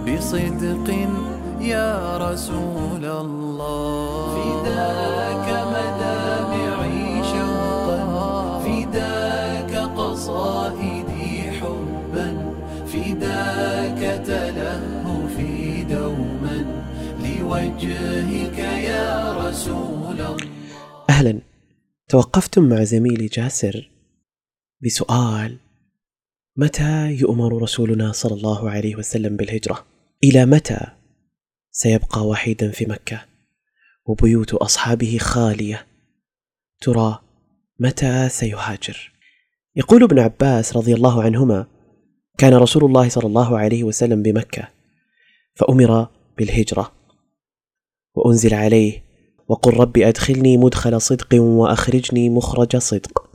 بصدق يا رسول الله. فداك مدامعي شوقا، فداك قصائدي حبا، فداك تلهفي دوما لوجهك يا رسول الله. أهلا، توقفتم مع زميلي جاسر بسؤال: متى يؤمر رسولنا صلى الله عليه وسلم بالهجرة؟ إلى متى سيبقى وحيدا في مكة وبيوت أصحابه خالية؟ ترى متى سيهاجر؟ يقول ابن عباس رضي الله عنهما: كان رسول الله صلى الله عليه وسلم بمكة فأمر بالهجرة، وأنزل عليه: وقل رب أدخلني مدخل صدق وأخرجني مخرج صدق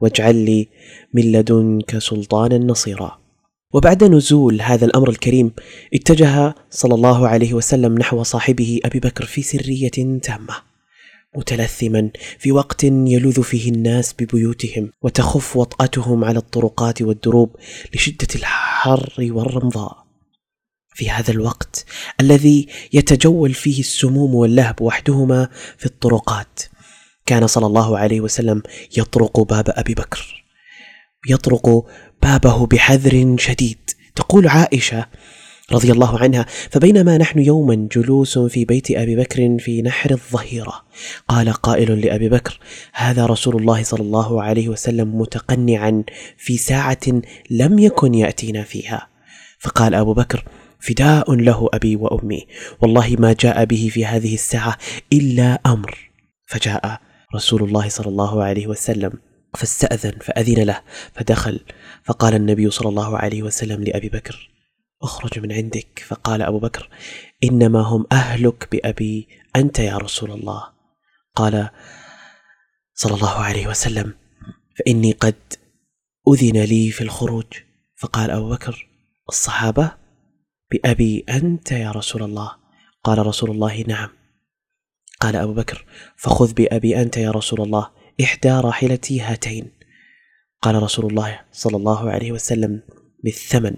واجعل لي من لدنك سلطانا نصيرا. وبعد نزول هذا الأمر الكريم اتجه صلى الله عليه وسلم نحو صاحبه أبي بكر في سرية تامة، متلثما في وقت يلوذ فيه الناس ببيوتهم وتخف وطأتهم على الطرقات والدروب لشدة الحر والرمضاء، في هذا الوقت الذي يتجول فيه السموم واللهب وحدهما في الطرقات. كان صلى الله عليه وسلم يطرق باب أبي بكر، يطرق بابه بحذر شديد. تقول عائشة رضي الله عنها: فبينما نحن يوما جلوس في بيت أبي بكر في نحر الظهيرة، قال قائل لأبي بكر: هذا رسول الله صلى الله عليه وسلم متقنعا في ساعة لم يكن يأتينا فيها. فقال أبو بكر: فداء له أبي وأمي، والله ما جاء به في هذه الساعة إلا أمر. فجاء رسول الله صلى الله عليه وسلم فاستأذن فأذن له فدخل، فقال النبي صلى الله عليه وسلم لأبي بكر: أخرج من عندك. فقال أبو بكر: إنما هم أهلك بأبي أنت يا رسول الله. قال صلى الله عليه وسلم: فإني قد أذن لي في الخروج. فقال أبو بكر: الصحابة بأبي أنت يا رسول الله. قال رسول الله: نعم. قال أبو بكر: فخذ بأبي أنت يا رسول الله إحدى راحلتي هاتين. قال رسول الله صلى الله عليه وسلم: بالثمن،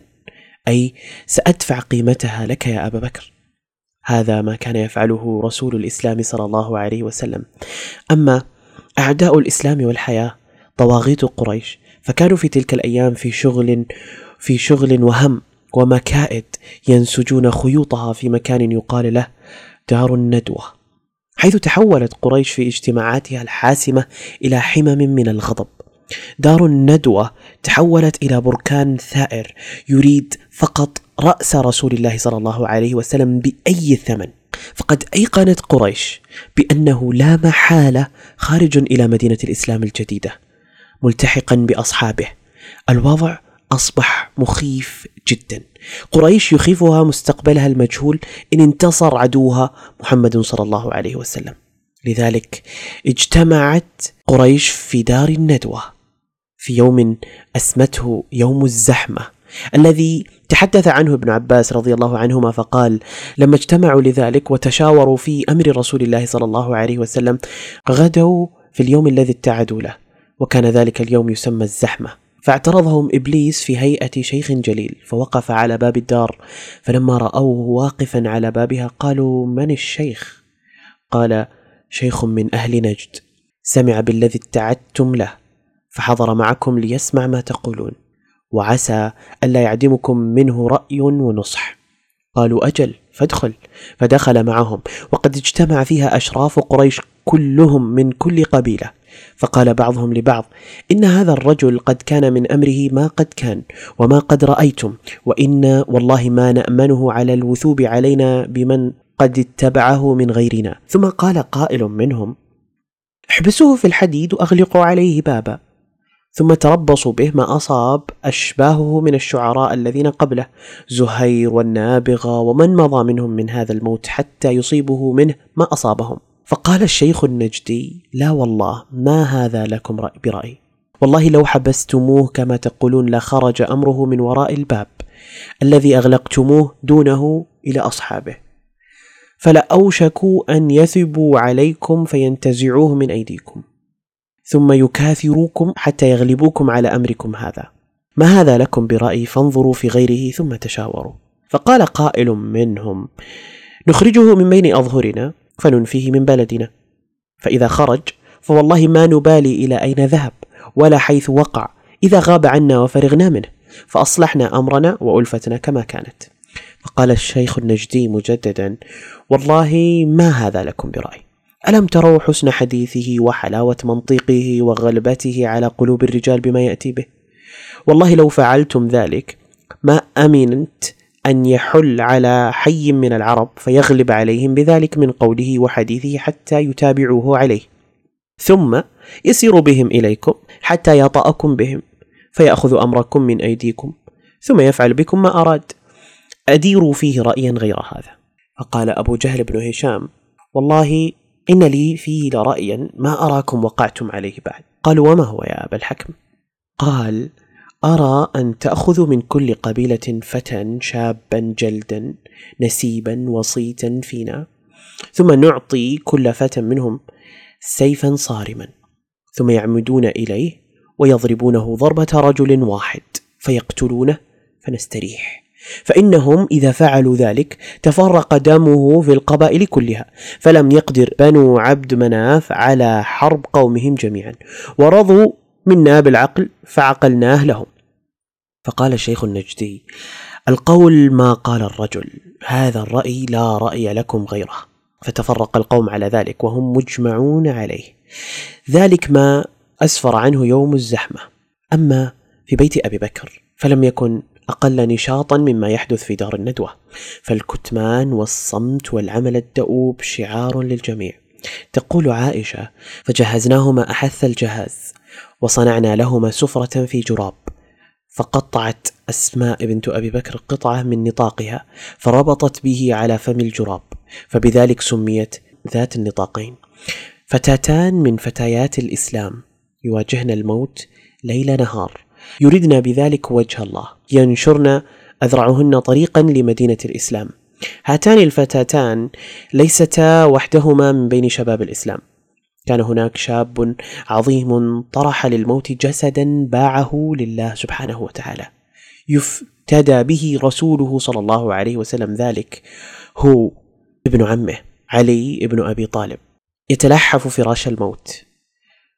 أي سأدفع قيمتها لك يا أبا بكر. هذا ما كان يفعله رسول الإسلام صلى الله عليه وسلم. أما أعداء الإسلام والحياة طواغيت قريش فكانوا في تلك الأيام في شغل وهم ومكائد ينسجون خيوطها في مكان يقال له دار الندوة، حيث تحولت قريش في اجتماعاتها الحاسمة إلى حمم من الغضب. دار الندوة تحولت إلى بركان ثائر يريد فقط رأس رسول الله صلى الله عليه وسلم بأي ثمن. فقد أيقنت قريش بأنه لا محالة خارج إلى مدينة الإسلام الجديدة ملتحقا بأصحابه. الوضع أصبح مخيف جدا. قريش يخيفها مستقبلها المجهول إن انتصر عدوها محمد صلى الله عليه وسلم. لذلك اجتمعت قريش في دار الندوة في يوم أسمته يوم الزحمة، الذي تحدث عنه ابن عباس رضي الله عنهما فقال: لما اجتمعوا لذلك وتشاوروا في أمر رسول الله صلى الله عليه وسلم، غدوا في اليوم الذي اتعدوا له، وكان ذلك اليوم يسمى الزحمة. فاعترضهم إبليس في هيئة شيخ جليل فوقف على باب الدار، فلما رأوه واقفا على بابها قالوا: من الشيخ؟ قال: شيخ من أهل نجد، سمع بالذي اتعدتم له فحضر معكم ليسمع ما تقولون، وعسى ألا يعدمكم منه رأي ونصح. قالوا: أجل، فادخل. فدخل معهم، وقد اجتمع فيها أشراف قريش كلهم من كل قبيلة. فقال بعضهم لبعض: إن هذا الرجل قد كان من أمره ما قد كان وما قد رأيتم، وإن والله ما نأمنه على الوثوب علينا بمن قد اتبعه من غيرنا. ثم قال قائل منهم: احبسوه في الحديد وأغلقوا عليه بابا. ثم تربصوا به ما أصاب أشباهه من الشعراء الذين قبله زهير والنابغة ومن مضى منهم من هذا الموت حتى يصيبه منه ما أصابهم. فقال الشيخ النجدي: لا والله، ما هذا لكم برأي، والله لو حبستموه كما تقولون لخرج أمره من وراء الباب الذي أغلقتموه دونه إلى أصحابه، فلا أوشكوا أن يثبوا عليكم فينتزعوه من أيديكم ثم يكاثروكم حتى يغلبوكم على أمركم هذا، ما هذا لكم برأي، فانظروا في غيره ثم تشاوروا. فقال قائل منهم: نخرجه من بين أظهرنا فننفيه من بلدنا، فإذا خرج فوالله ما نبالي إلى أين ذهب ولا حيث وقع، إذا غاب عنا وفرغنا منه فأصلحنا أمرنا وألفتنا كما كانت. فقال الشيخ النجدي مجددا: والله ما هذا لكم برأي، ألم تروا حسن حديثه وحلاوة منطقه وغلبته على قلوب الرجال بما يأتي به؟ والله لو فعلتم ذلك ما أمنت أن يحل على حي من العرب فيغلب عليهم بذلك من قوله وحديثه حتى يتابعوه عليه، ثم يسير بهم إليكم حتى يطأكم بهم فيأخذ أمركم من أيديكم ثم يفعل بكم ما أراد، أديروا فيه رأيا غير هذا. فقال أبو جهل بن هشام: والله إن لي فيه لرأيا ما أراكم وقعتم عليه بعد. قالوا: وما هو يا أبا الحكم؟ قال: أرى أن تأخذوا من كل قبيلة فتى شابا جلدا نسيبا وصيتا فينا، ثم نعطي كل فتى منهم سيفا صارما، ثم يعمدون إليه ويضربونه ضربة رجل واحد فيقتلونه فنستريح، فإنهم إذا فعلوا ذلك تفرق دمه في القبائل كلها، فلم يقدر بنو عبد مناف على حرب قومهم جميعا، ورضوا منا بالعقل فعقلناه لهم. فقال الشيخ النجدي: القول ما قال الرجل، هذا الرأي لا رأي لكم غيره. فتفرق القوم على ذلك وهم مجمعون عليه، ذلك ما أسفر عنه يوم الزحمة. أما في بيت أبي بكر فلم يكن أقل نشاطا مما يحدث في دار الندوة، فالكتمان والصمت والعمل الدؤوب شعار للجميع. تقول عائشة: فجهزناهما أحث الجهاز وصنعنا لهما سفرة في جراب، فقطعت أسماء بنت أبي بكر قطعة من نطاقها فربطت به على فم الجراب، فبذلك سميت ذات النطاقين. فتاتان من فتيات الإسلام يواجهن الموت ليل نهار، يريدن بذلك وجه الله، ينشرن أذرعهن طريقا لمدينة الإسلام. هاتان الفتاتان ليستا وحدهما من بين شباب الإسلام، كان هناك شاب عظيم طرح للموت جسدا باعه لله سبحانه وتعالى، يفتدى به رسوله صلى الله عليه وسلم، ذلك هو ابن عمه علي ابن أبي طالب، يتلحف فراش الموت.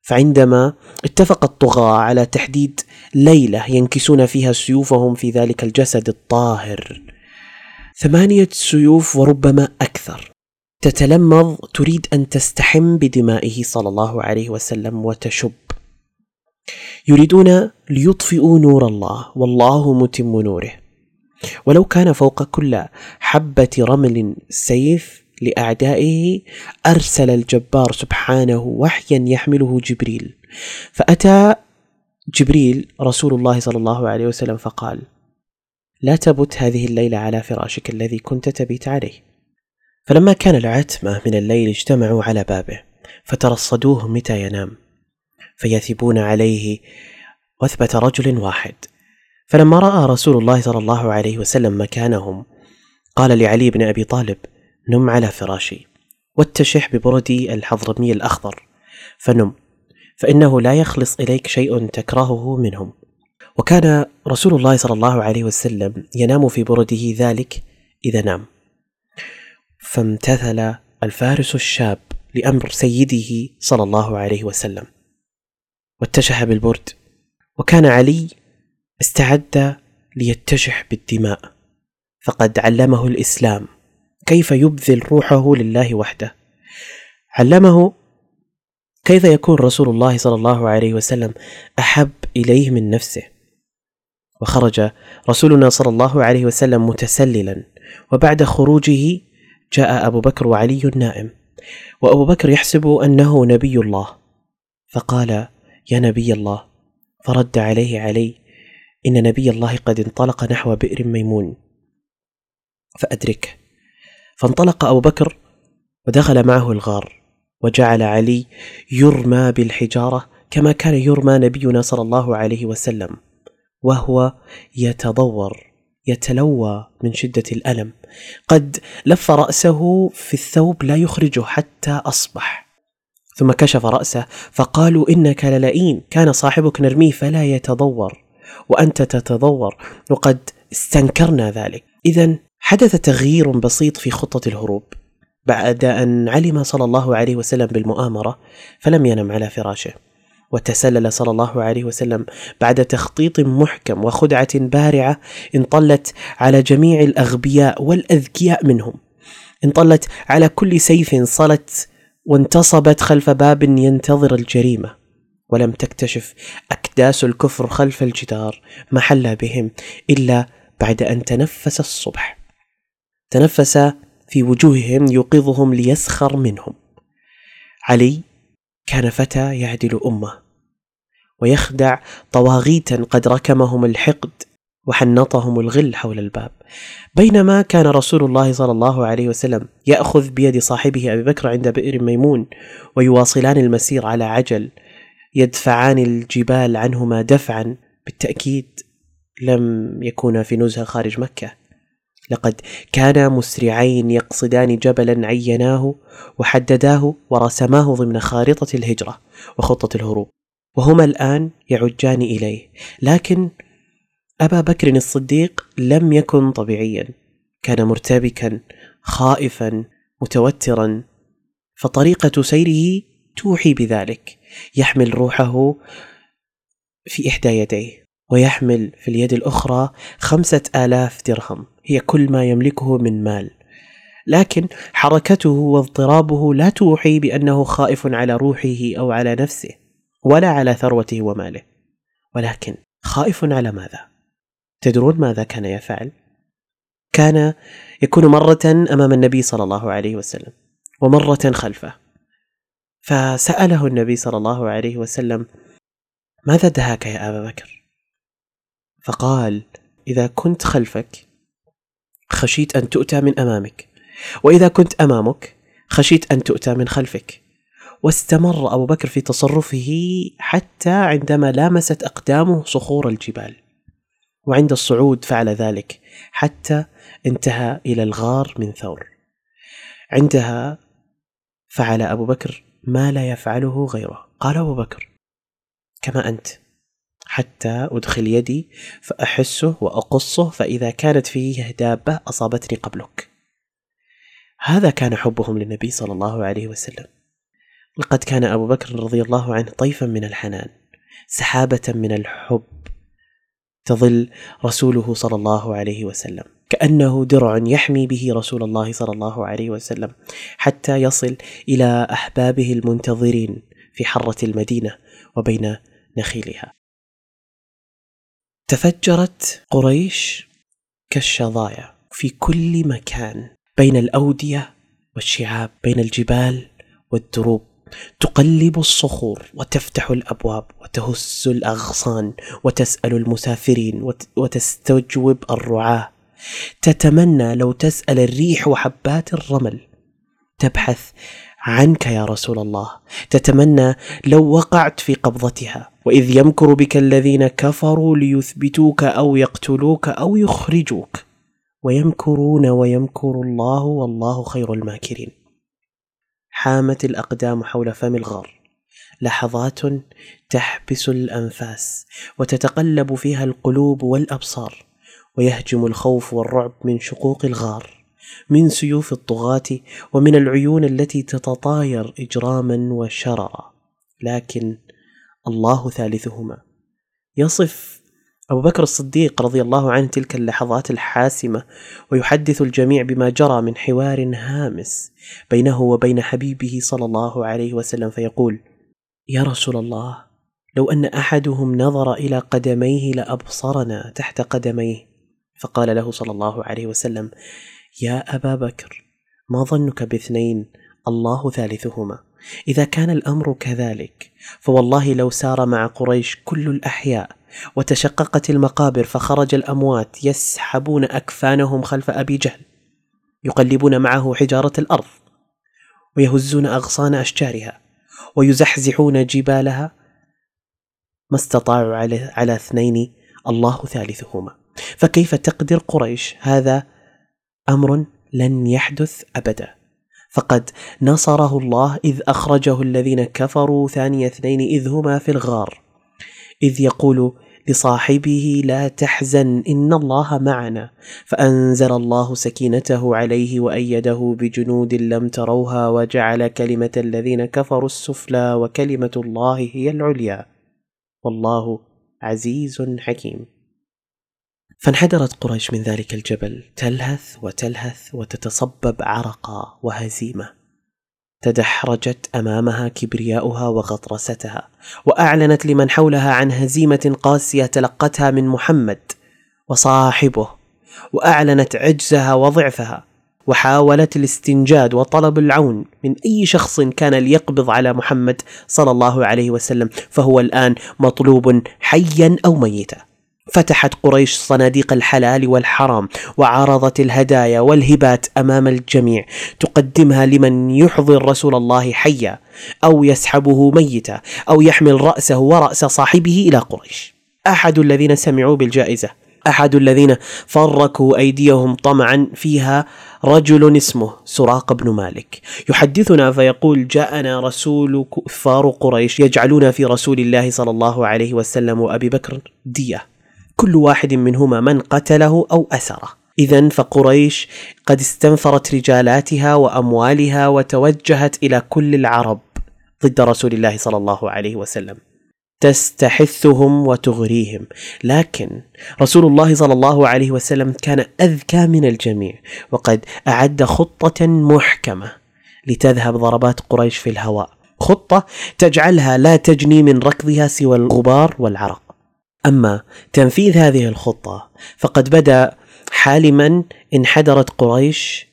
فعندما اتفق الطغاة على تحديد ليلة ينكسون فيها سيوفهم في ذلك الجسد الطاهر، 8 سيوف وربما أكثر، تتلمض تريد أن تستحم بدمائه صلى الله عليه وسلم وتشب، يريدون ليطفئوا نور الله والله متم نوره، ولو كان فوق كل حبة رمل سيف لأعدائه. أرسل الجبار سبحانه وحيا يحمله جبريل، فأتى جبريل رسول الله صلى الله عليه وسلم فقال: لا تبت هذه الليلة على فراشك الذي كنت تبيت عليه. فلما كان العتمة من الليل اجتمعوا على بابه فترصدوه متى ينام فيثبون عليه، وثبت رجل واحد. فلما رأى رسول الله صلى الله عليه وسلم مكانهم قال لعلي بن أبي طالب: نم على فراشي واتشح ببردي الحضرمي الأخضر فنم، فإنه لا يخلص إليك شيء تكرهه منهم. وكان رسول الله صلى الله عليه وسلم ينام في برده ذلك إذا نام. فامتثل الفارس الشاب لأمر سيده صلى الله عليه وسلم واتشح بالبرد، وكان علي استعد ليتشح بالدماء، فقد علمه الإسلام كيف يبذل روحه لله وحده، علمه كيف يكون رسول الله صلى الله عليه وسلم أحب إليه من نفسه. وخرج رسولنا صلى الله عليه وسلم متسللا، وبعد خروجه جاء أبو بكر وعلي النائم، وأبو بكر يحسب أنه نبي الله، فقال: يا نبي الله، فرد عليه علي إن نبي الله قد انطلق نحو بئر ميمون فأدركه. فانطلق أبو بكر ودخل معه الغار، وجعل علي يرمى بالحجارة كما كان يرمى نبينا صلى الله عليه وسلم، وهو يتضور يتلوى من شدة الألم، قد لف رأسه في الثوب لا يخرجه حتى أصبح، ثم كشف رأسه فقالوا إنك للئيم، كان صاحبك نرميه فلا يتضور وأنت تتضور، وقد استنكرنا ذلك. إذن حدث تغيير بسيط في خطة الهروب بعد أن علم صلى الله عليه وسلم بالمؤامرة، فلم ينم على فراشه، وتسلل صلى الله عليه وسلم بعد تخطيط محكم وخدعة بارعة انطلت على جميع الأغبياء والأذكياء منهم، انطلت على كل سيف صلت وانتصبت خلف باب ينتظر الجريمة، ولم تكتشف أكداس الكفر خلف الجدار محل بهم إلا بعد أن تنفس الصبح، تنفس في وجوههم يوقظهم ليسخر منهم. علي كان فتى يعدل أمه ويخدع طواغيتا قد ركمهم الحقد وحنطهم الغل حول الباب، بينما كان رسول الله صلى الله عليه وسلم يأخذ بيد صاحبه أبي بكر عند بئر ميمون، ويواصلان المسير على عجل يدفعان الجبال عنهما دفعا. بالتأكيد لم يكونا في نزهة خارج مكة، لقد كانا مسرعين يقصدان جبلا عيناه وحدداه ورسماه ضمن خارطة الهجرة وخطة الهروب، وهما الآن يعجان إليه. لكن أبا بكر الصديق لم يكن طبيعيا، كان مرتبكا خائفا متوترا، فطريقة سيره توحي بذلك، يحمل روحه في إحدى يديه ويحمل في اليد الأخرى 5000 درهم، هي كل ما يملكه من مال، لكن حركته واضطرابه لا توحي بأنه خائف على روحه أو على نفسه ولا على ثروته وماله، ولكن خائف على ماذا؟ تدرون ماذا كان يفعل؟ كان يكون مرة أمام النبي صلى الله عليه وسلم ومرة خلفه، فسأله النبي صلى الله عليه وسلم: ماذا دهاك يا أبا بكر؟ فقال: إذا كنت خلفك خشيت أن تؤتى من أمامك، وإذا كنت أمامك خشيت أن تؤتى من خلفك. واستمر أبو بكر في تصرفه حتى عندما لامست أقدامه صخور الجبال، وعند الصعود فعل ذلك حتى انتهى إلى الغار من ثور. عندها فعل أبو بكر ما لا يفعله غيره، قال أبو بكر: كما أنت، حتى أدخل يدي فأحسه وأقصه، فإذا كانت فيه دابة أصابتني قبلك. هذا كان حبهم للنبي صلى الله عليه وسلم. لقد كان أبو بكر رضي الله عنه طيفا من الحنان، سحابة من الحب تظل رسوله صلى الله عليه وسلم، كأنه درع يحمي به رسول الله صلى الله عليه وسلم حتى يصل إلى أحبابه المنتظرين في حرة المدينة وبين نخيلها. تفجرت قريش كالشظايا في كل مكان، بين الأودية والشعاب، بين الجبال والدروب، تقلب الصخور وتفتح الأبواب وتهز الأغصان وتسأل المسافرين وتستجوب الرعاة، تتمنى لو تسأل الريح وحبات الرمل، تبحث عنك يا رسول الله، تتمنى لو وقعت في قبضتها. وإذ يمكر بك الذين كفروا ليثبتوك أو يقتلوك أو يخرجوك، ويمكرون ويمكر الله والله خير الماكرين. حامت الأقدام حول فم الغار، لحظات تحبس الأنفاس وتتقلب فيها القلوب والأبصار، ويهجم الخوف والرعب من شقوق الغار، من سيوف الطغاة ومن العيون التي تتطاير إجراما وشررا، لكن الله ثالثهما. يصف أبو بكر الصديق رضي الله عنه تلك اللحظات الحاسمة، ويحدث الجميع بما جرى من حوار هامس بينه وبين حبيبه صلى الله عليه وسلم، فيقول: يا رسول الله، لو أن أحدهم نظر إلى قدميه لأبصرنا تحت قدميه. فقال له صلى الله عليه وسلم: يا أبا بكر، ما ظنك باثنين الله ثالثهما، إذا كان الأمر كذلك فوالله لو سار مع قريش كل الأحياء وتشققت المقابر فخرج الأموات يسحبون أكفانهم خلف أبي جهل، يقلبون معه حجارة الأرض ويهزون أغصان أشجارها ويزحزحون جبالها، ما استطاعوا على اثنين الله ثالثهما. فكيف تقدر قريش؟ هذا أمر لن يحدث أبدا، فقد نصره الله إذ أخرجه الذين كفروا ثاني اثنين إذ هما في الغار إذ يقول لصاحبه لا تحزن إن الله معنا، فأنزل الله سكينته عليه وأيده بجنود لم تروها وجعل كلمة الذين كفروا السفلى وكلمة الله هي العليا، والله عزيز حكيم. فانحدرت قريش من ذلك الجبل تلهث وتلهث وتتصبب عرقا وهزيمة، تدحرجت أمامها كبرياؤها وغطرستها، وأعلنت لمن حولها عن هزيمة قاسية تلقتها من محمد وصاحبه، وأعلنت عجزها وضعفها، وحاولت الاستنجاد وطلب العون من أي شخص كان ليقبض على محمد صلى الله عليه وسلم، فهو الآن مطلوب حيا أو ميتا. فتحت قريش صناديق الحلال والحرام وعرضت الهدايا والهبات أمام الجميع، تقدمها لمن يحضر رسول الله حيا أو يسحبه ميتا أو يحمل رأسه ورأس صاحبه إلى قريش. أحد الذين سمعوا بالجائزة، أحد الذين فركوا أيديهم طمعا فيها، رجل اسمه سراق بن مالك يحدثنا فيقول جاءنا رسول كفار قريش يجعلون في رسول الله صلى الله عليه وسلم وأبي بكر دية، كل واحد منهما من قتله أو أسره. إذن فقريش قد استنفرت رجالاتها وأموالها وتوجهت إلى كل العرب ضد رسول الله صلى الله عليه وسلم، تستحثهم وتغريهم، لكن رسول الله صلى الله عليه وسلم كان أذكى من الجميع، وقد أعد خطة محكمة لتذهب ضربات قريش في الهواء، خطة تجعلها لا تجني من ركضها سوى الغبار والعرق. أما تنفيذ هذه الخطة فقد بدأ حالما انحدرت قريش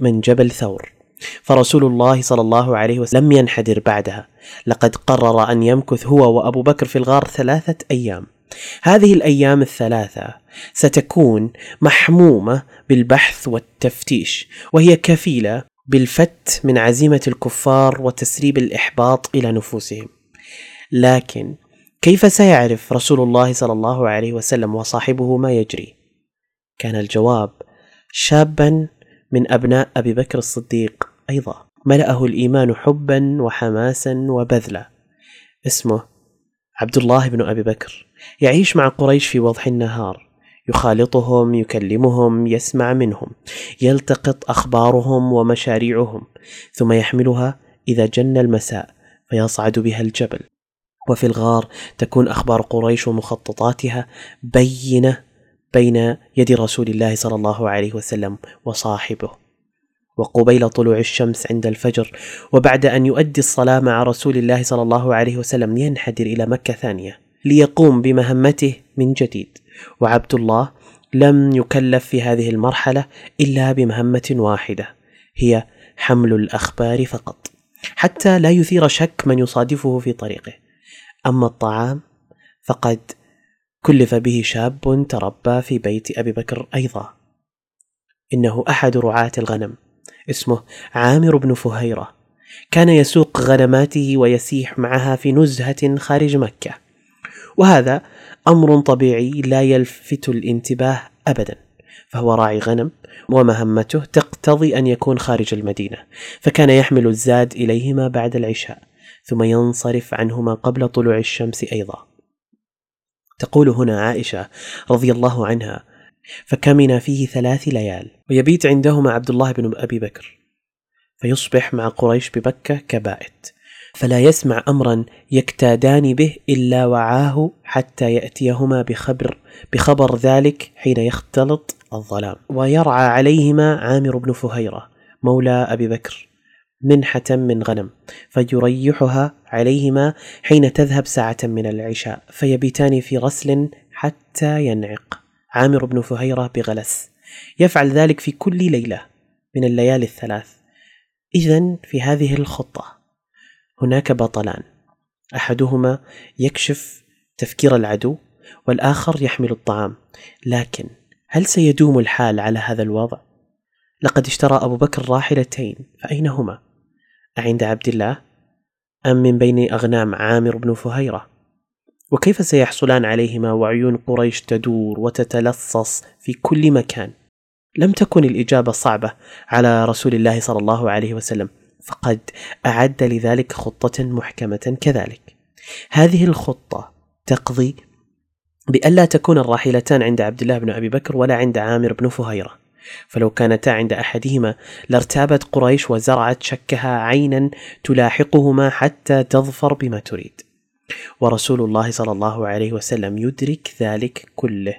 من جبل ثور، فرسول الله صلى الله عليه وسلم لم ينحدر بعدها، لقد قرر أن يمكث هو وأبو بكر في الغار 3 أيام. هذه الأيام 3 ستكون محمومة بالبحث والتفتيش، وهي كفيلة بالفت من عزيمة الكفار وتسريب الإحباط إلى نفوسهم. لكن كيف سيعرف رسول الله صلى الله عليه وسلم وصاحبه ما يجري؟ كان الجواب شابا من أبناء أبي بكر الصديق أيضا، ملأه الإيمان حبا وحماسا وبذلا، اسمه عبد الله بن أبي بكر، يعيش مع قريش في وضح النهار، يخالطهم، يكلمهم، يسمع منهم، يلتقط أخبارهم ومشاريعهم، ثم يحملها إذا جن المساء فيصعد بها الجبل. وفي الغار تكون أخبار قريش ومخططاتها بينة بين يد رسول الله صلى الله عليه وسلم وصاحبه. وقبيل طلوع الشمس عند الفجر وبعد أن يؤدي الصلاة مع رسول الله صلى الله عليه وسلم ينحدر إلى مكة ثانية ليقوم بمهمته من جديد. وعبد الله لم يكلف في هذه المرحلة إلا بمهمة واحدة، هي حمل الأخبار فقط، حتى لا يثير شك من يصادفه في طريقه. أما الطعام فقد كلف به شاب تربى في بيت أبي بكر أيضا، إنه أحد رعاة الغنم، اسمه عامر بن فهيرة، كان يسوق غنماته ويسيح معها في نزهة خارج مكة، وهذا أمر طبيعي لا يلفت الانتباه أبدا، فهو راعي غنم ومهمته تقتضي أن يكون خارج المدينة، فكان يحمل الزاد إليهما بعد العشاء ثم ينصرف عنهما قبل طلوع الشمس أيضا. تقول هنا عائشة رضي الله عنها فكمن فيه 3 ليال ويبيت عندهما عبد الله بن أبي بكر، فيصبح مع قريش ببكة كبائت، فلا يسمع أمرا يكتادان به إلا وعاه حتى يأتيهما بخبر ذلك حين يختلط الظلام. ويرعى عليهما عامر بن فهيرة مولى أبي بكر منحة من غنم فيريحها عليهما حين تذهب ساعة من العشاء، فيبيتان في رسل حتى ينعق عامر بن فهيرة بغلس، يفعل ذلك في كل ليلة من الليالي 3. إذن في هذه الخطة هناك بطلان، أحدهما يكشف تفكير العدو والآخر يحمل الطعام، لكن هل سيدوم الحال على هذا الوضع؟ لقد اشترى أبو بكر راحلتين، فأين هما؟ أعند عبد الله أم من بين أغنام عامر بن فهيرة؟ وكيف سيحصلان عليهما وعيون قريش تدور وتتلصص في كل مكان؟ لم تكن الإجابة صعبة على رسول الله صلى الله عليه وسلم، فقد أعد لذلك خطة محكمة كذلك. هذه الخطة تقضي بألا تكون الراحلتان عند عبد الله بن أبي بكر ولا عند عامر بن فهيرة، فلو كانتا عند أحدهما لارتابت قريش وزرعت شكها عينا تلاحقهما حتى تظفر بما تريد. ورسول الله صلى الله عليه وسلم يدرك ذلك كله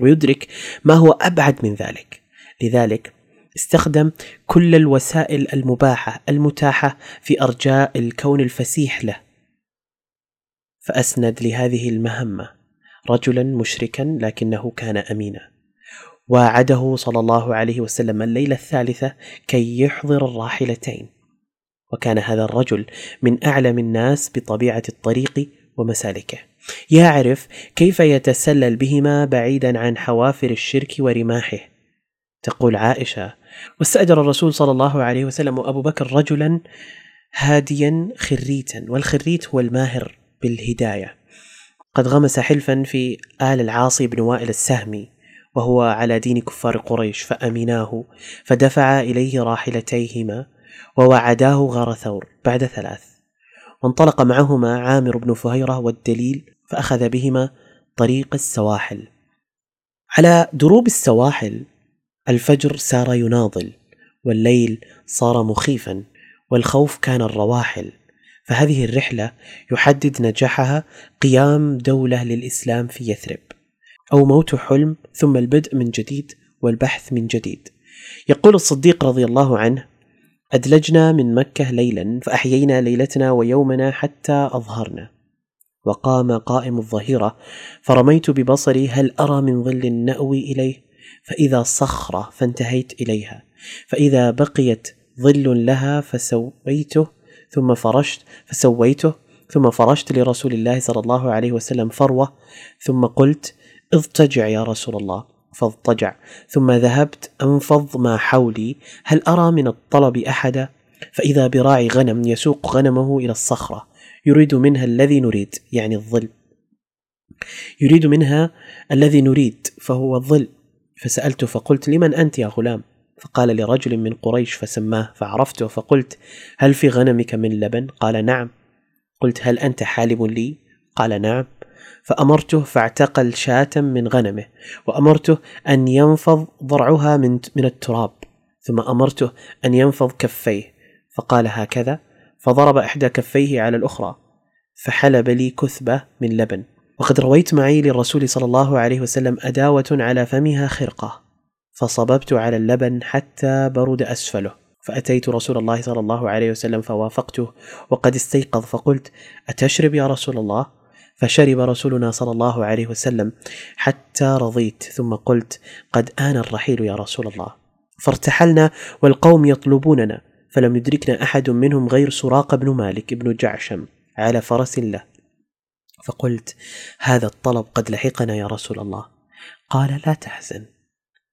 ويدرك ما هو أبعد من ذلك، لذلك استخدم كل الوسائل المباحة المتاحة في أرجاء الكون الفسيح له. فأسند لهذه المهمة رجلا مشركا لكنه كان أمينا، وعده صلى الله عليه وسلم الليلة الثالثة كي يحضر الراحلتين، وكان هذا الرجل من أعلم الناس بطبيعة الطريق ومسالكه، يعرف كيف يتسلل بهما بعيدا عن حوافر الشرك ورماحه. تقول عائشة: واستأجر الرسول صلى الله عليه وسلم أبو بكر رجلا هاديا خريتا، والخريت هو الماهر بالهداية، قد غمس حلفا في آل العاصي بن وائل السهمي وهو على دين كفار قريش فأمناه، فدفع إليه راحلتيهما ووعداه غار ثور بعد 3، وانطلق معهما عامر بن فهيرة والدليل، فأخذ بهما طريق السواحل. على دروب السواحل الفجر سار يناضل، والليل صار مخيفا، والخوف كان الرواحل. فهذه الرحلة يحدد نجاحها قيام دولة للإسلام في يثرب، أو موت حلم ثم البدء من جديد والبحث من جديد. يقول الصديق رضي الله عنه: أدلجنا من مكة ليلا فأحيينا ليلتنا ويومنا حتى أظهرنا، وقام قائم الظهيرة فرميت ببصري هل أرى من ظل نأوي إليه، فإذا صخرة فانتهيت إليها، فإذا بقيت ظل لها فسويته ثم فرشت فسويته، ثم فرشت لرسول الله صلى الله عليه وسلم فروة، ثم قلت اضطجع يا رسول الله فاضطجع، ثم ذهبت أنفض ما حولي هل أرى من الطلب أحدا، فإذا براعي غنم يسوق غنمه إلى الصخرة يريد منها الذي نريد، يعني الظل، يريد منها الذي نريد فهو الظل، فسألت فقلت لمن أنت يا غلام، فقال لرجل من قريش فسماه فعرفته، فقلت هل في غنمك من لبن؟ قال نعم. قلت هل أنت حالب لي؟ قال نعم. فأمرته فاعتقل شاة من غنمه، وأمرته أن ينفض ضرعها من التراب، ثم أمرته أن ينفض كفيه، فقال هكذا، فضرب إحدى كفيه على الأخرى، فحلب لي كثبة من لبن. وقد رويت معي للرسول صلى الله عليه وسلم أداوة على فمها خرقة، فصببت على اللبن حتى برد أسفله، فأتيت رسول الله صلى الله عليه وسلم فوافقته وقد استيقظ، فقلت أتشرب يا رسول الله؟ فشرب رسولنا صلى الله عليه وسلم حتى رضيت، ثم قلت قد آن الرحيل يا رسول الله، فارتحلنا والقوم يطلبوننا، فلم يدركنا أحد منهم غير سراقة بن مالك بن جعشم على فرس له، فقلت هذا الطلب قد لحقنا يا رسول الله، قال لا تحزن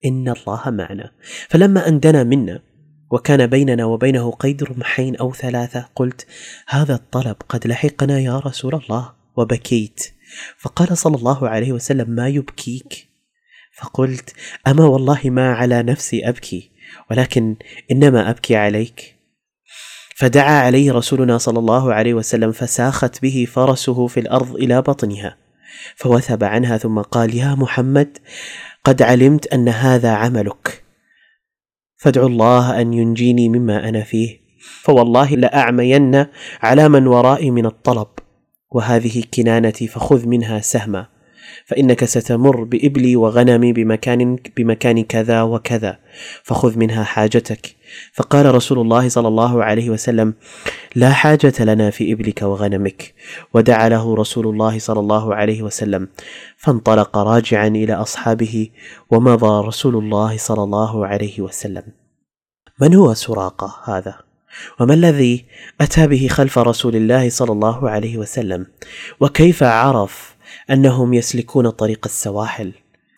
إن الله معنا. فلما أندنا منا وكان بيننا وبينه قيد رمحين أو 3، قلت هذا الطلب قد لحقنا يا رسول الله، وبكيت، فقال صلى الله عليه وسلم ما يبكيك؟ فقلت أما والله ما على نفسي أبكي، ولكن إنما أبكي عليك. فدعا عليه رسولنا صلى الله عليه وسلم فساخت به فرسه في الأرض إلى بطنها، فوثب عنها، ثم قال يا محمد قد علمت أن هذا عملك، فادعو الله أن ينجيني مما أنا فيه، فوالله لأعمين على من ورائي من الطلب، وهذه كنانتي فخذ منها سهما، فإنك ستمر بإبلي وغنمي بمكان كذا وكذا، فخذ منها حاجتك. فقال رسول الله صلى الله عليه وسلم لا حاجة لنا في إبلك وغنمك، ودعا له رسول الله صلى الله عليه وسلم، فانطلق راجعا إلى أصحابه، ومضى رسول الله صلى الله عليه وسلم. من هو سراقة هذا؟ وما الذي أتى به خلف رسول الله صلى الله عليه وسلم؟ وكيف عرف أنهم يسلكون طريق السواحل؟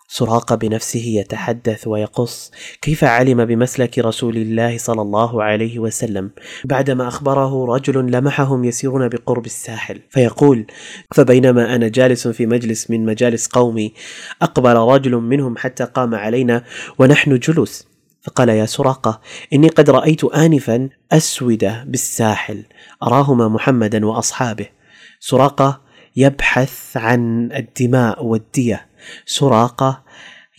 سراقة بنفسه يتحدث ويقص كيف علم بمسلك رسول الله صلى الله عليه وسلم بعدما أخبره رجل لمحهم يسيرون بقرب الساحل، فيقول: فبينما أنا جالس في مجلس من مجالس قومي أقبل رجل منهم حتى قام علينا ونحن جلوس، فقال: يا سراقة، إني قد رأيت آنفا أسودة بالساحل أراهما محمدا وأصحابه. سراقة يبحث عن الدماء والدية، سراقة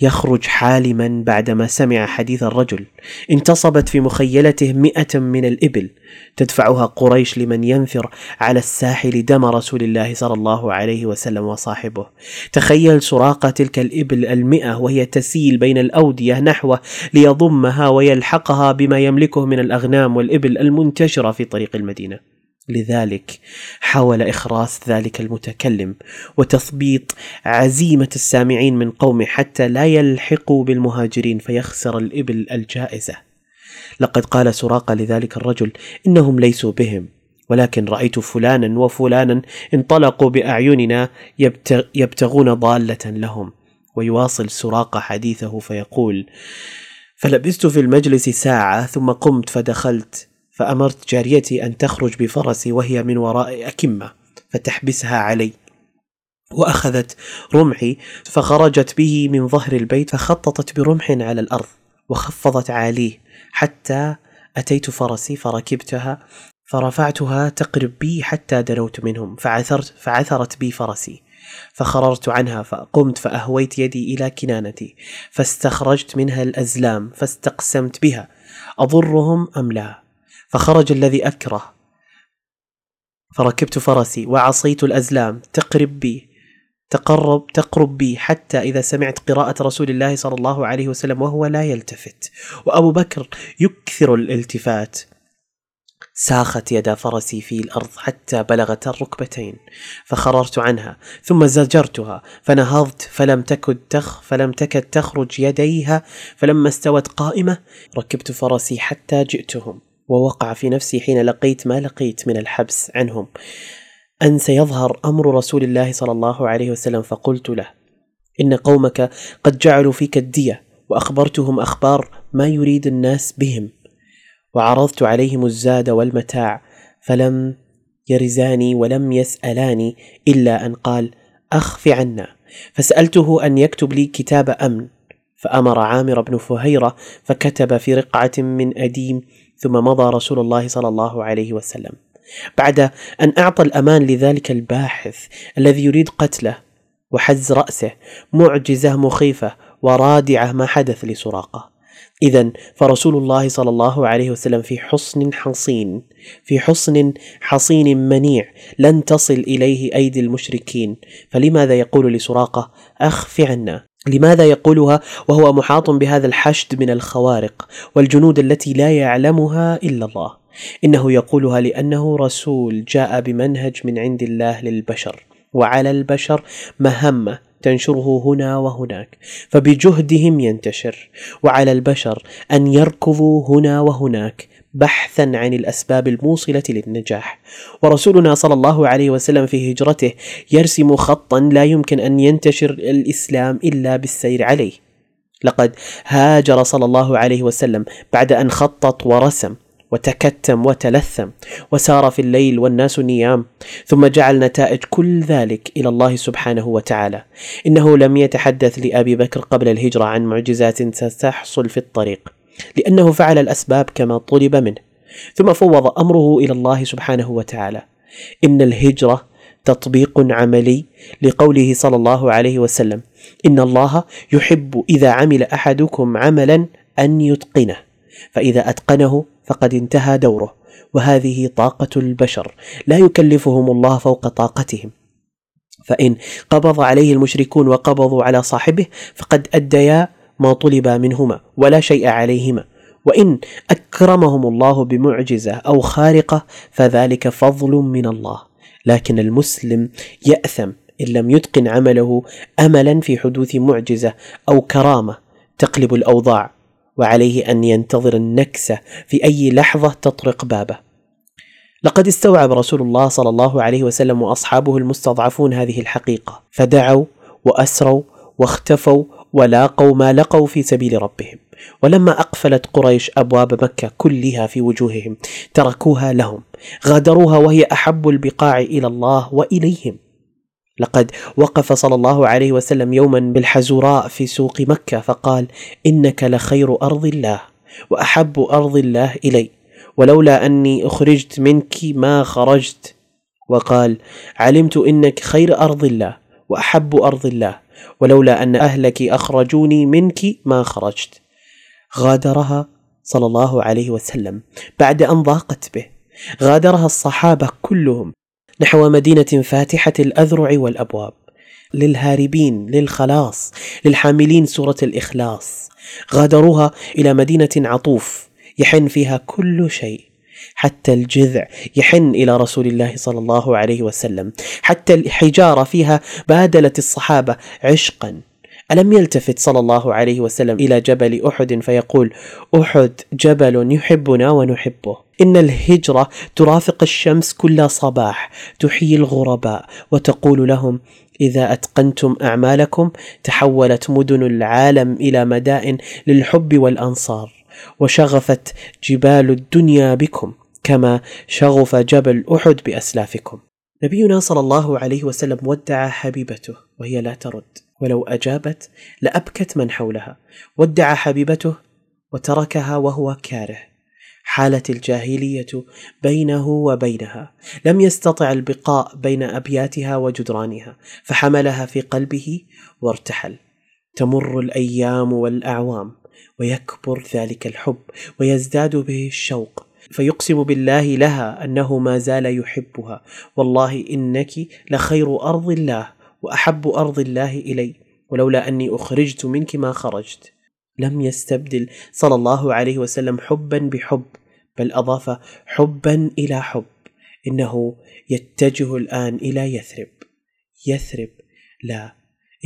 يخرج حالما بعدما سمع حديث الرجل. انتصبت في مخيلته 100 من الإبل تدفعها قريش لمن ينفر على الساحل دم رسول الله صلى الله عليه وسلم وصاحبه. تخيل سراقة تلك الإبل 100 وهي تسيل بين الأودية نحوه ليضمها ويلحقها بما يملكه من الأغنام والإبل المنتشرة في طريق المدينة. لذلك حاول إخراس ذلك المتكلم وتثبيط عزيمة السامعين من قومه حتى لا يلحقوا بالمهاجرين فيخسر الإبل الجائزة. لقد قال سراقة لذلك الرجل: إنهم ليسوا بهم، ولكن رأيت فلانا وفلانا انطلقوا بأعيننا يبتغون ضالة لهم. ويواصل سراقة حديثه فيقول: فلبثت في المجلس ساعة ثم قمت فدخلت، فأمرت جاريتي أن تخرج بفرسي وهي من وراء أكمة فتحبسها علي، وأخذت رمحي فخرجت به من ظهر البيت فخططت برمح على الأرض وخفضت عليه حتى أتيت فرسي فركبتها فرفعتها تقرب بي حتى دنوت منهم فعثرت بي فرسي، فخررت عنها فقمت فأهويت يدي إلى كنانتي فاستخرجت منها الأزلام فاستقسمت بها أضرهم أم لا، فخرج الذي أكره فركبت فرسي وعصيت الأزلام تقرب بي حتى إذا سمعت قراءة رسول الله صلى الله عليه وسلم وهو لا يلتفت، وأبو بكر يكثر الالتفات، ساخت يد فرسي في الأرض حتى بلغت الركبتين فخررت عنها ثم زجرتها فنهضت فلم تكد تخرج يديها، فلما استوت قائمة ركبت فرسي حتى جئتهم، ووقع في نفسي حين لقيت ما لقيت من الحبس عنهم أن سيظهر أمر رسول الله صلى الله عليه وسلم، فقلت له: إن قومك قد جعلوا فيك الدية، وأخبرتهم أخبار ما يريد الناس بهم، وعرضت عليهم الزاد والمتاع فلم يرزاني ولم يسألاني إلا أن قال: أخف عنا، فسألته أن يكتب لي كتاب أمن، فأمر عامر بن فهيرة فكتب في رقعة من أديم، ثم مضى رسول الله صلى الله عليه وسلم بعد أن أعطى الأمان لذلك الباحث الذي يريد قتله وحز رأسه، معجزة مخيفة ورادعة ما حدث لسراقة. إذن فرسول الله صلى الله عليه وسلم في حصن حصين منيع لن تصل إليه أيدي المشركين، فلماذا يقول لسراقة: أخف عنا؟ لماذا يقولها وهو محاط بهذا الحشد من الخوارق والجنود التي لا يعلمها إلا الله؟ إنه يقولها لأنه رسول جاء بمنهج من عند الله للبشر، وعلى البشر مهمة تنشره هنا وهناك فبجهدهم ينتشر، وعلى البشر أن يركضوا هنا وهناك بحثا عن الأسباب الموصلة للنجاح. ورسولنا صلى الله عليه وسلم في هجرته يرسم خطا لا يمكن أن ينتشر الإسلام إلا بالسير عليه. لقد هاجر صلى الله عليه وسلم بعد أن خطط ورسم وتكتم وتلثم وسار في الليل والناس نيام، ثم جعل نتائج كل ذلك إلى الله سبحانه وتعالى. إنه لم يتحدث لأبي بكر قبل الهجرة عن معجزات ستحصل في الطريق لأنه فعل الأسباب كما طلب منه، ثم فوض أمره إلى الله سبحانه وتعالى. إن الهجرة تطبيق عملي لقوله صلى الله عليه وسلم: إن الله يحب إذا عمل أحدكم عملا أن يتقنه، فإذا أتقنه فقد انتهى دوره. وهذه طاقة البشر، لا يكلفهم الله فوق طاقتهم، فإن قبض عليه المشركون وقبضوا على صاحبه فقد أديا ما طلب منهما ولا شيء عليهما، وإن أكرمهم الله بمعجزة أو خارقة فذلك فضل من الله. لكن المسلم يأثم إن لم يتقن عمله أملا في حدوث معجزة أو كرامة تقلب الأوضاع وعليه أن ينتظر النكسة في أي لحظة تطرق بابه. لقد استوعب رسول الله صلى الله عليه وسلم وأصحابه المستضعفون هذه الحقيقة، فدعوا وأسروا واختفوا ولاقوا ما لقوا في سبيل ربهم. ولما أقفلت قريش أبواب مكة كلها في وجوههم تركوها لهم، غادروها وهي أحب البقاع إلى الله وإليهم. لقد وقف صلى الله عليه وسلم يوما بالحزوراء في سوق مكة فقال: إنك لخير أرض الله وأحب أرض الله إلي، ولولا أني أخرجت منك ما خرجت. وقال: علمت إنك خير أرض الله وأحب أرض الله، ولولا أن أهلك أخرجوني منك ما خرجت. غادرها صلى الله عليه وسلم بعد أن ضاقت به، غادرها الصحابة كلهم نحو مدينة فاتحة الأذرع والأبواب، للهاربين، للخلاص، للحاملين سورة الإخلاص. غادروها إلى مدينة عطوف يحن فيها كل شيء، حتى الجذع يحن إلى رسول الله صلى الله عليه وسلم، حتى الحجارة فيها بادلت الصحابة عشقا. ألم يلتفت صلى الله عليه وسلم إلى جبل أحد فيقول: أحد جبل يحبنا ونحبه، إن الهجرة ترافق الشمس كل صباح، تحيي الغرباء وتقول لهم: إذا أتقنتم أعمالكم تحولت مدن العالم إلى مدائن للحب والأنصار، وشغفت جبال الدنيا بكم كما شغف جبل أحد بأسلافكم. نبينا صلى الله عليه وسلم ودع حبيبته وهي لا ترد، ولو أجابت لأبكت من حولها. ودع حبيبته وتركها وهو كاره. حالت الجاهلية بينه وبينها، لم يستطع البقاء بين أبياتها وجدرانها، فحملها في قلبه وارتحل. تمر الأيام والأعوام ويكبر ذلك الحب ويزداد به الشوق، فيقسم بالله لها أنه ما زال يحبها: والله إنك لخير أرض الله وأحب أرض الله إلي، ولولا أني أخرجت منك ما خرجت. لم يستبدل صلى الله عليه وسلم حبا بحب، بل أضاف حبا إلى حب. إنه يتجه الآن إلى يثرب. يثرب؟ لا،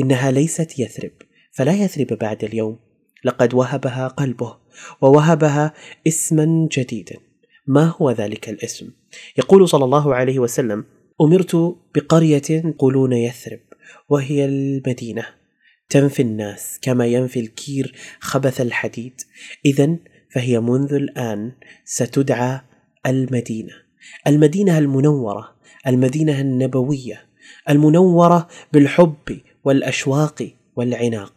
إنها ليست يثرب، فلا يثرب بعد اليوم. لقد وهبها قلبه ووهبها اسما جديدا. ما هو ذلك الاسم؟ يقول صلى الله عليه وسلم: أمرت بقرية قولون يثرب، وهي المدينة، تنفي الناس كما ينفي الكير خبث الحديد. إذن فهي منذ الآن ستدعى المدينة، المدينة المنورة، المدينة النبوية، المنورة بالحب والأشواق والعناق.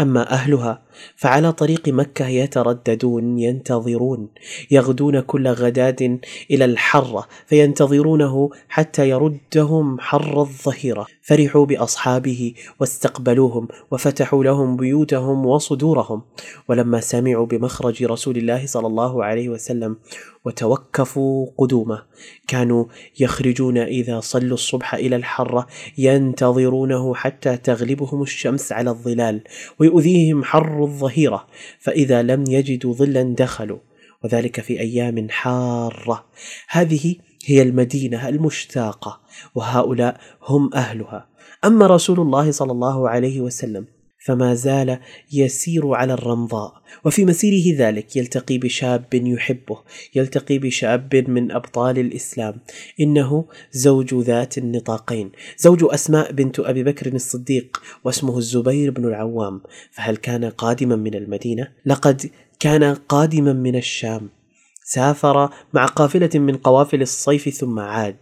أما أهلها فعلى طريق مكة يترددون، ينتظرون، يغدون كل غداد إلى الحرة فينتظرونه حتى يردهم حر الظهيرة. فرحوا بأصحابه واستقبلوهم وفتحوا لهم بيوتهم وصدورهم. ولما سمعوا بمخرج رسول الله صلى الله عليه وسلم وتوقفوا قدومه، كانوا يخرجون إذا صلوا الصبح إلى الحرة ينتظرونه حتى تغلبهم الشمس على الظلال ويؤذيهم حر الظهيرة، فإذا لم يجدوا ظلا دخلوا، وذلك في أيام حارة. هذه هي المدينة المشتاقة، وهؤلاء هم أهلها. أما رسول الله صلى الله عليه وسلم فما زال يسير على الرمضاء، وفي مسيره ذلك يلتقي بشاب يحبه، يلتقي بشاب من أبطال الإسلام. إنه زوج ذات النطاقين، زوج أسماء بنت أبي بكر الصديق، واسمه الزبير بن العوام. فهل كان قادما من المدينة؟ لقد كان قادما من الشام، سافر مع قافلة من قوافل الصيف ثم عاد.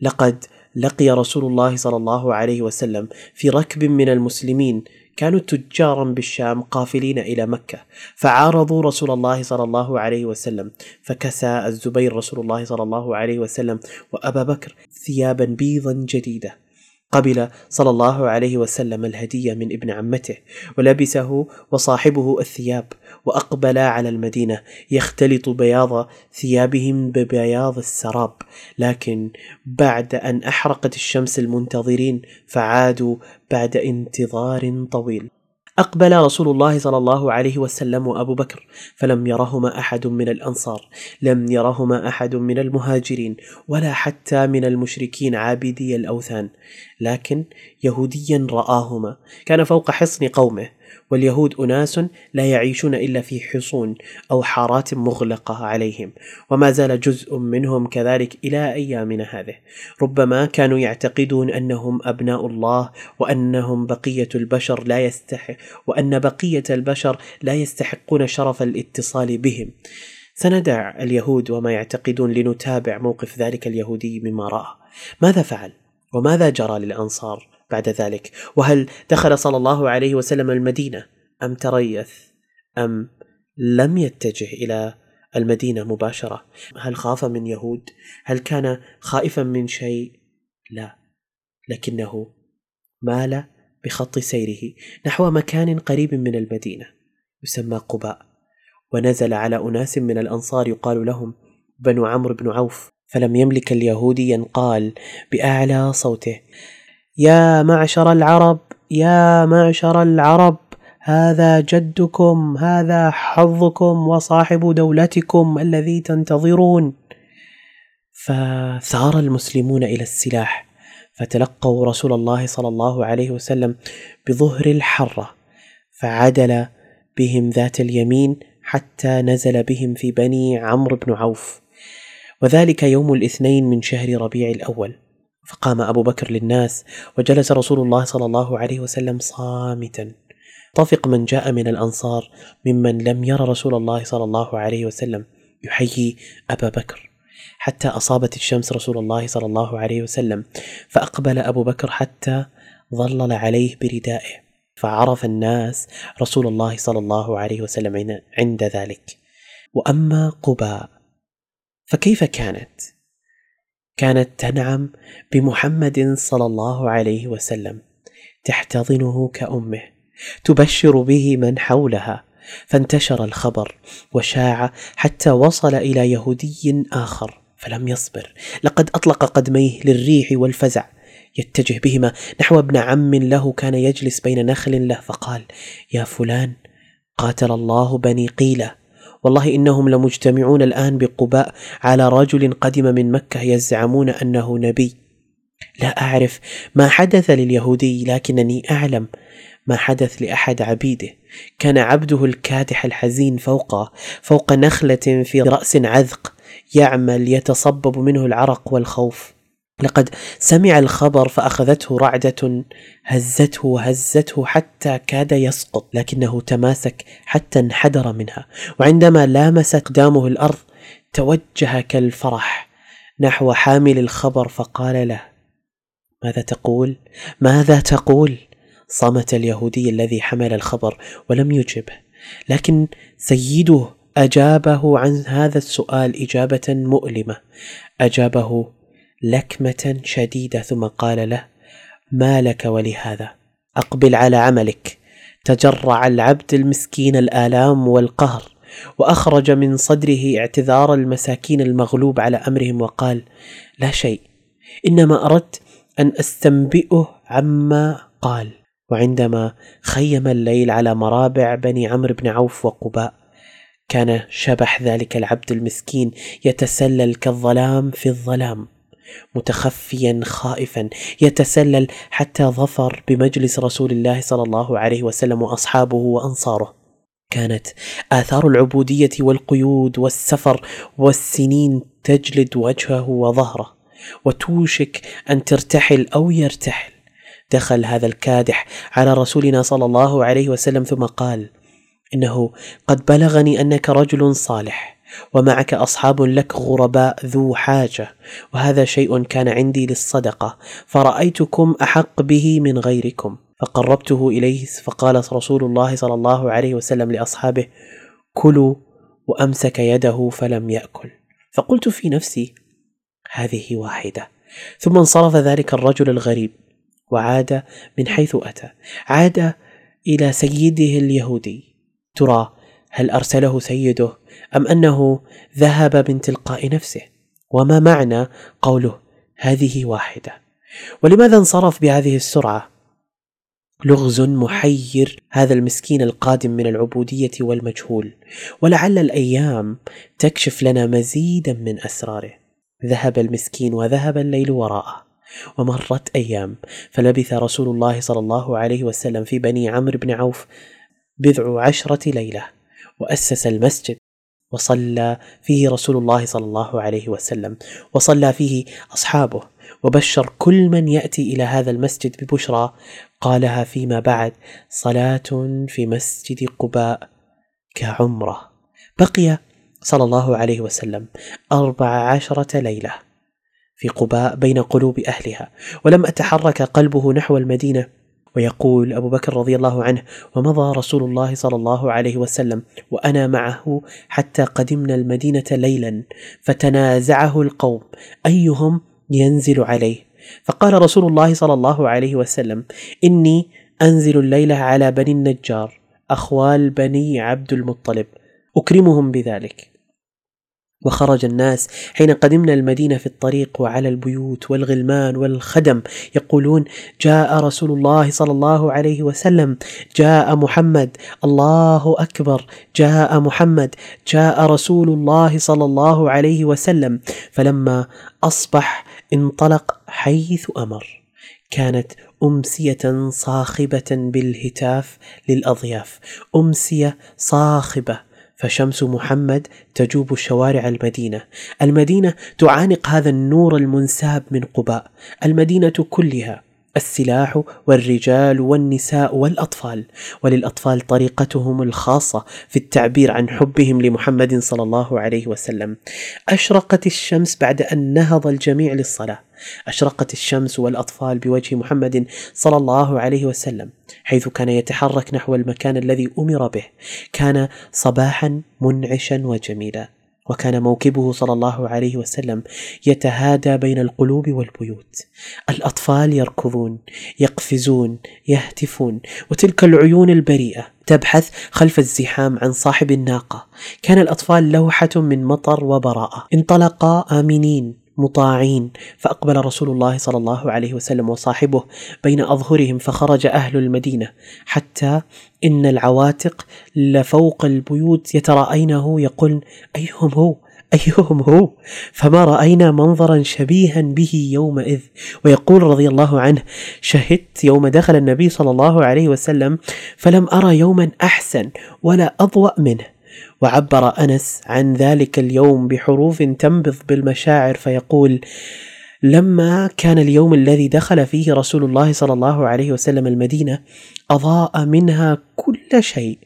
لقد لقي رسول الله صلى الله عليه وسلم في ركب من المسلمين، كانوا تجارا بالشام قافلين إلى مكة، فعارضوا رسول الله صلى الله عليه وسلم، فكسى الزبير رسول الله صلى الله عليه وسلم وأبا بكر ثيابا بيضا جديدة. قبل صلى الله عليه وسلم الهدية من ابن عمته ولبسه وصاحبه الثياب، وأقبل على المدينة يختلط بياض ثيابهم ببياض السراب. لكن بعد أن أحرقت الشمس المنتظرين فعادوا بعد انتظار طويل. أقبل رسول الله صلى الله عليه وسلم وأبو بكر، فلم يرهما أحد من الأنصار، لم يرهما أحد من المهاجرين، ولا حتى من المشركين عابدي الأوثان. لكن يهوديا رآهما، كان فوق حصن قومه واليهود أناس لا يعيشون إلا في حصون أو حارات مغلقة عليهم، وما زال جزء منهم كذلك إلى أيامنا هذه. ربما كانوا يعتقدون أنهم أبناء الله، وأنهم بقية البشر لا يستحق، وأن بقية البشر لا يستحقون شرف الاتصال بهم. سندع اليهود وما يعتقدون لنتابع موقف ذلك اليهودي مما رأى. ماذا فعل؟ وماذا جرى للأنصار بعد ذلك؟ وهل دخل صلى الله عليه وسلم المدينة أم تريث أم لم يتجه إلى المدينة مباشرة؟ هل خاف من يهود؟ هل كان خائفا من شيء؟ لا، لكنه مال بخط سيره نحو مكان قريب من المدينة يسمى قباء، ونزل على أناس من الأنصار يقال لهم بنو عمرو بن عوف. فلم يملك اليهودي أن قال بأعلى صوته: يا معشر العرب، يا معشر العرب، هذا جدكم، هذا حظكم وصاحب دولتكم الذي تنتظرون. فثار المسلمون إلى السلاح، فتلقوا رسول الله صلى الله عليه وسلم بظهر الحرة، فعدل بهم ذات اليمين حتى نزل بهم في بني عمرو بن عوف، وذلك يوم الاثنين من شهر ربيع الأول. فقام أبو بكر للناس، وجلس رسول الله صلى الله عليه وسلم صامتا. طفق من جاء من الأنصار ممن لم يرى رسول الله صلى الله عليه وسلم يحيي أبا بكر، حتى أصابت الشمس رسول الله صلى الله عليه وسلم، فأقبل أبو بكر حتى ظلل عليه بردائه، فعرف الناس رسول الله صلى الله عليه وسلم عند ذلك. وأما قباء فكيف كانت؟ كانت تنعم بمحمد صلى الله عليه وسلم، تحتضنه كأمه، تبشر به من حولها. فانتشر الخبر وشاع حتى وصل إلى يهودي آخر، فلم يصبر، لقد أطلق قدميه للريح والفزع يتجه بهما نحو ابن عم له كان يجلس بين نخل له، فقال: يا فلان، قاتل الله بني قيلة، والله إنهم لمجتمعون الآن بقباء على رجل قدم من مكة يزعمون أنه نبي. لا أعرف ما حدث لليهودي، لكنني أعلم ما حدث لأحد عبيده. كان عبده الكادح الحزين فوق نخلة في رأس عذق، يعمل يتصبب منه العرق والخوف. لقد سمع الخبر فأخذته رعدة هزته وهزته حتى كاد يسقط، لكنه تماسك حتى انحدر منها، وعندما لامس أقدامه الأرض توجه كالفرح نحو حامل الخبر فقال له: ماذا تقول؟ ماذا تقول؟ صمت اليهودي الذي حمل الخبر ولم يجبه، لكن سيده أجابه عن هذا السؤال إجابة مؤلمة. أجابه لكمة شديدة ثم قال له: ما لك ولهذا؟ أقبل على عملك. تجرع العبد المسكين الآلام والقهر، وأخرج من صدره اعتذار المساكين المغلوب على أمرهم، وقال: لا شيء، إنما أردت أن أستنبئه عما قال. وعندما خيم الليل على مرابع بني عمرو بن عوف وقباء، كان شبح ذلك العبد المسكين يتسلل كالظلام في الظلام، متخفيا خائفا، يتسلل حتى ظفر بمجلس رسول الله صلى الله عليه وسلم وأصحابه وأنصاره. كانت آثار العبودية والقيود والسفر والسنين تجلد وجهه وظهره، وتوشك أن ترتحل أو يرتحل. دخل هذا الكادح على رسولنا صلى الله عليه وسلم ثم قال: إنه قد بلغني أنك رجل صالح، ومعك أصحاب لك غرباء ذو حاجة، وهذا شيء كان عندي للصدقة، فرأيتكم أحق به من غيركم فقربته إليه. فقال رسول الله صلى الله عليه وسلم لأصحابه: كلوا، وأمسك يده فلم يأكل. فقلت في نفسي: هذه واحدة. ثم انصرف ذلك الرجل الغريب وعاد من حيث أتى، عاد إلى سيده اليهودي. ترى هل أرسله سيده أم أنه ذهب من تلقاء نفسه؟ وما معنى قوله هذه واحدة؟ ولماذا انصرف بهذه السرعة؟ لغز محير هذا المسكين القادم من العبودية والمجهول، ولعل الأيام تكشف لنا مزيدا من أسراره. ذهب المسكين وذهب الليل وراءه، ومرت أيام، فلبث رسول الله صلى الله عليه وسلم في بني عمرو بن عوف بضع 10 ليلة، وأسس المسجد وصلى فيه رسول الله صلى الله عليه وسلم، وصلى فيه أصحابه، وبشر كل من يأتي إلى هذا المسجد ببشرى قالها فيما بعد: صلاة في مسجد قباء كعمرة. بقي صلى الله عليه وسلم 14 ليلة في قباء بين قلوب أهلها، ولم أتحرك قلبه نحو المدينة. ويقول أبو بكر رضي الله عنه: ومضى رسول الله صلى الله عليه وسلم وأنا معه حتى قدمنا المدينة ليلا، فتنازعه القوم أيهم ينزل عليه، فقال رسول الله صلى الله عليه وسلم: إني أنزل الليلة على بني النجار أخوال بني عبد المطلب، أكرمهم بذلك. وخرج الناس حين قدمنا المدينة في الطريق وعلى البيوت والغلمان والخدم يقولون: جاء رسول الله صلى الله عليه وسلم، جاء محمد، الله أكبر، جاء محمد، جاء رسول الله صلى الله عليه وسلم. فلما أصبح انطلق حيث أمر. كانت أمسية صاخبة بالهتاف للأضياف، أمسية صاخبة، فشمس محمد تجوب شوارع المدينة. المدينة تعانق هذا النور المنساب من قباء، المدينة كلها، السلاح والرجال والنساء والأطفال، وللأطفال طريقتهم الخاصة في التعبير عن حبهم لمحمد صلى الله عليه وسلم. أشرقت الشمس بعد أن نهض الجميع للصلاة، أشرقت الشمس والأطفال بوجه محمد صلى الله عليه وسلم حيث كان يتحرك نحو المكان الذي أمر به. كان صباحا منعشا وجميلا، وكان موكبه صلى الله عليه وسلم يتهادى بين القلوب والبيوت. الأطفال يركضون، يقفزون، يهتفون، وتلك العيون البريئة تبحث خلف الزحام عن صاحب الناقة. كان الأطفال لوحة من مطر وبراءة. انطلقا آمنين مطاعين، فأقبل رسول الله صلى الله عليه وسلم وصاحبه بين أظهرهم، فخرج أهل المدينة حتى إن العواتق لفوق البيوت يتراءينه يقول: أيهم هو؟ أيهم هو؟ فما رأينا منظرا شبيها به يومئذ. ويقول رضي الله عنه: شهدت يوم دخل النبي صلى الله عليه وسلم فلم أرى يوما أحسن ولا أضوأ منه. وعبر أنس عن ذلك اليوم بحروف تنبض بالمشاعر فيقول: لما كان اليوم الذي دخل فيه رسول الله صلى الله عليه وسلم المدينة أضاء منها كل شيء.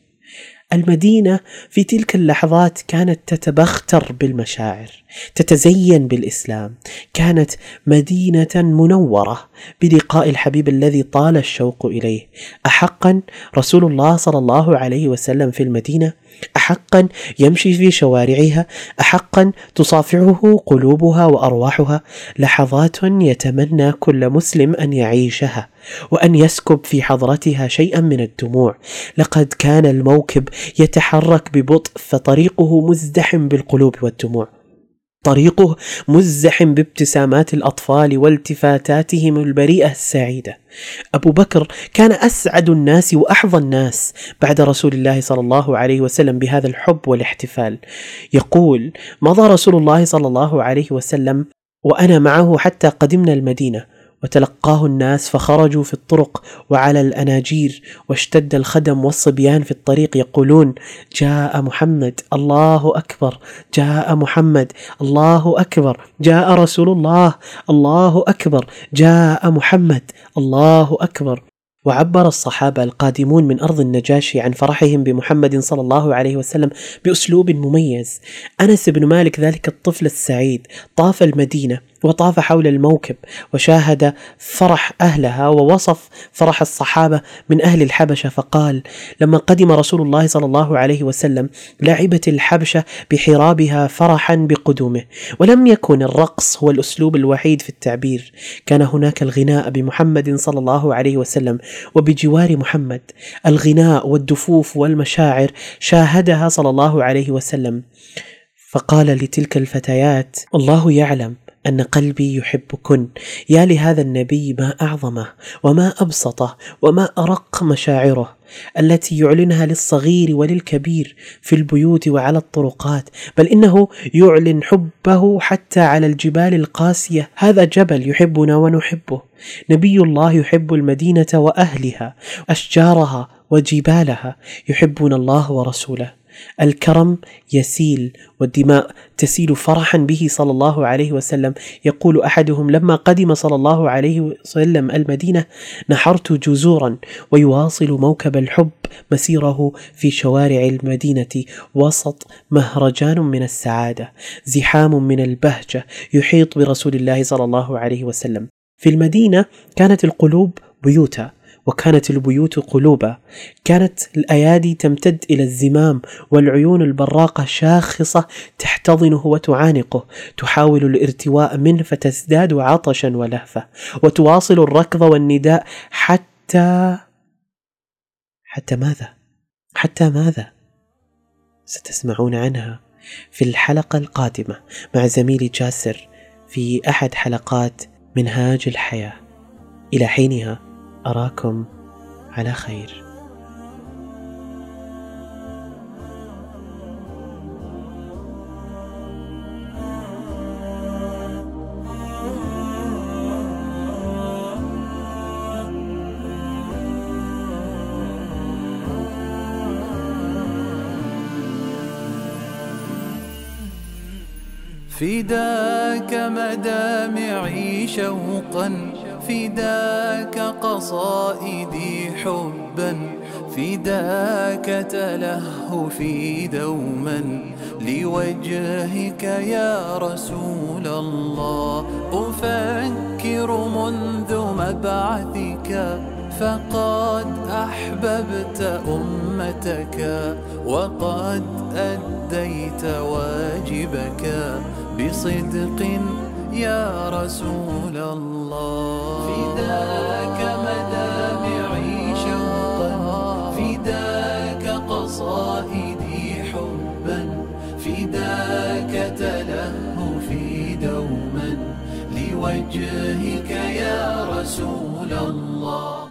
المدينة في تلك اللحظات كانت تتبختر بالمشاعر، تتزين بالإسلام، كانت مدينة منورة بلقاء الحبيب الذي طال الشوق إليه. أحقا رسول الله صلى الله عليه وسلم في المدينة؟ أحقا يمشي في شوارعها؟ أحقا تصافعه قلوبها وأرواحها؟ لحظات يتمنى كل مسلم أن يعيشها وأن يسكب في حضرتها شيئا من الدموع. لقد كان الموكب يتحرك ببطء، فطريقه مزدحم بالقلوب والدموع، طريقه مزدحم بابتسامات الأطفال والتفاتاتهم البريئة السعيدة. أبو بكر كان أسعد الناس وأحظى الناس بعد رسول الله صلى الله عليه وسلم بهذا الحب والاحتفال. يقول: مضى رسول الله صلى الله عليه وسلم وأنا معه حتى قدمنا المدينة، وتلقاه الناس فخرجوا في الطرق وعلى الأناجير، واشتد الخدم والصبيان في الطريق يقولون: جاء محمد، الله أكبر، جاء محمد، الله أكبر، جاء رسول الله، الله أكبر، جاء محمد، الله أكبر. وعبر الصحابة القادمون من أرض النجاشي عن فرحهم بمحمد صلى الله عليه وسلم بأسلوب مميز. أنس بن مالك ذلك الطفل السعيد طاف المدينة وطاف حول الموكب وشاهد فرح أهلها، ووصف فرح الصحابة من أهل الحبشة فقال: لما قدم رسول الله صلى الله عليه وسلم لعبت الحبشة بحرابها فرحا بقدومه، ولم يكن الرقص هو الأسلوب الوحيد في التعبير، كان هناك الغناء بمحمد صلى الله عليه وسلم وبجوار محمد. الغناء والدفوف والمشاعر شاهدها صلى الله عليه وسلم، فقال لتلك الفتيات: الله يعلم أن قلبي يحبكن، يا لهذا النبي ما أعظمه وما أبسطه وما أرق مشاعره، التي يعلنها للصغير وللكبير في البيوت وعلى الطرقات، بل إنه يعلن حبه حتى على الجبال القاسية. هذا جبل يحبنا ونحبه، نبي الله يحب المدينة وأهلها، أشجارها وجبالها يحبون الله ورسوله. الكرم يسيل والدماء تسيل فرحا به صلى الله عليه وسلم. يقول أحدهم لما قدم صلى الله عليه وسلم المدينة: نحرت جزورا. ويواصل موكب الحب مسيره في شوارع المدينة وسط مهرجان من السعادة، زحام من البهجة يحيط برسول الله صلى الله عليه وسلم. في المدينة كانت القلوب بيوتا وكانت البيوت قلوبا، كانت الأيادي تمتد إلى الزمام والعيون البراقة شاخصة تحتضنه وتعانقه، تحاول الارتواء منه فتزداد عطشا ولهفة، وتواصل الركض والنداء حتى ماذا؟ ستسمعون عنها في الحلقة القادمة مع زميلي جاسر في أحد حلقات منهاج الحياة. إلى حينها أراكم على خير. فداك مدامعي شوقا، فداك قصائدي حبا، فداك تلهفي دوما لوجهك يا رسول الله. أفكر منذ مبعثك فقد أحببت أمتك، وقد أديت واجبك بصدق يا رسول الله. فداك مدامعي شوقا، فداك قصائدي حبا، فداك تلهفي دوما لوجهك يا رسول الله.